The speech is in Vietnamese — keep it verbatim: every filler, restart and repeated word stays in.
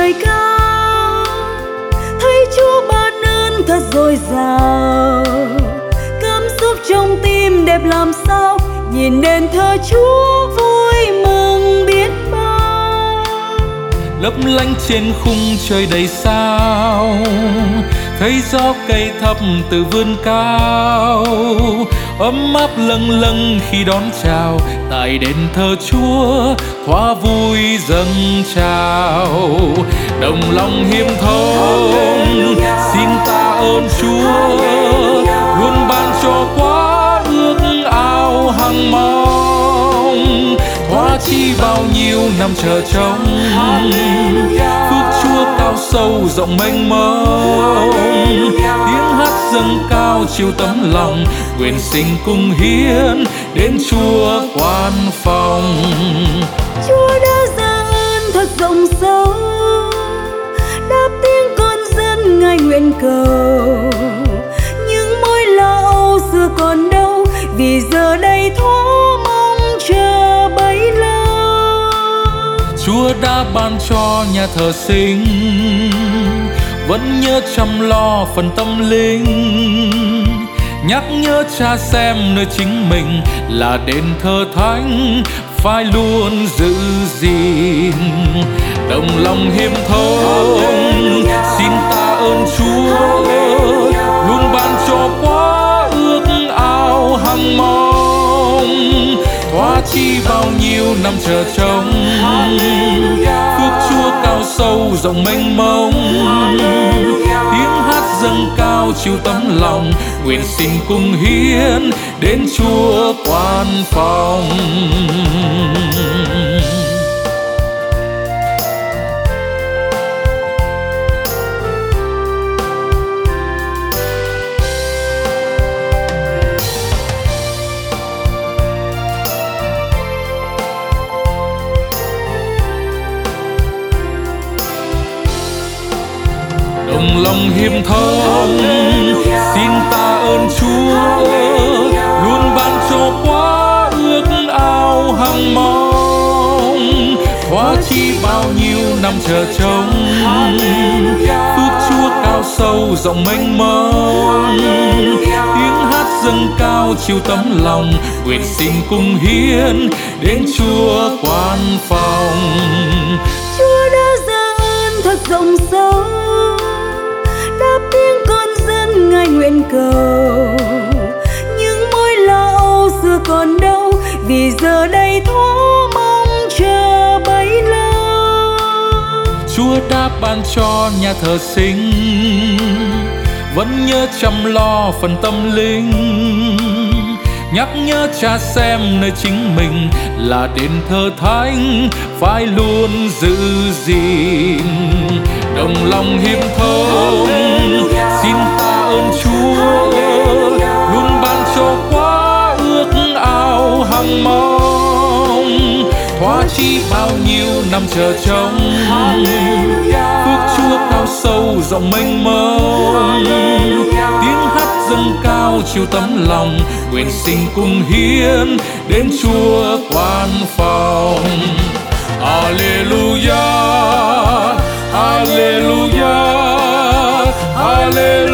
trời cao, thấy Chúa ban ơn thật dồi dào, cảm xúc trong tim đẹp làm sao, nhìn đền thờ Chúa vui mừng biết bao. Lấp lánh trên khung trời đầy sao, thấy gió cây thấp từ vươn cao, ấm áp lâng lâng khi đón chào, tại đền thờ Chúa hoa vui dâng trào. Đồng lòng hiệp thông xin ta ơn Chúa, luôn ban cho quá ước ao hằng mong, hóa chi bao nhiêu năm chờ trông, phước Chúa cao sâu rộng mênh mông. Tiếng hát dâng cao chiều tấm lòng, nguyện sinh cung hiến đến Chúa quan phòng. Chúa đã ra ơn thật rộng sâu, đáp tiếng con dân ngài nguyện cầu, những mối lo âu xưa còn đâu, vì giờ đây thỏa mong chờ bấy lâu. Chúa đã ban cho nhà thờ xinh, vẫn nhớ chăm lo phần tâm linh, nhắc nhớ cha xem nơi chính mình là đền thờ thánh phải luôn giữ gìn. Đồng lòng hiệp thông xin ta ơn Chúa, luôn ban cho quá ước ao hằng mong, hóa chi bao nhiêu năm chờ trông, phước Chúa cao sâu rộng mênh mông. Tiếng hát dâng cao chiều tấm lòng, nguyện xin cung hiến đến Chúa quan phòng. Đồng lòng hiệp thông xin ta ơn Chúa, luôn ban cho quá ước ao hằng mong, hóa chi bao nhiêu năm chờ trông, phước Chúa cao sâu rộng mênh mông. Tiếng hát dâng cao chiều tấm lòng, nguyện xin cung hiến đến Chúa quan phòng. Chúa đã ra ơn thật rộng sâu, đáp tiếng con dân ngài nguyện cầu, những mối lo âu xưa còn đâu, vì giờ đây thỏa mong chờ bấy lâu. Chúa đã ban cho nhà thờ xinh, vẫn nhớ chăm lo phần tâm linh, nhắc nhớ cha xem nơi chính mình là đền thờ thánh phải luôn giữ gìn. Đồng lòng hiệp thông xin ta ơn Chúa, luôn ban cho quá ước ao hằng mong, hóa chi bao nhiêu năm chờ trông, phước Chúa cao sâu rộng mênh mông. Tiếng hát dâng cao chiều tấm lòng, nguyện xin cung hiến đến Chúa quan phòng. Alleluia, Alleluia, Alleluia.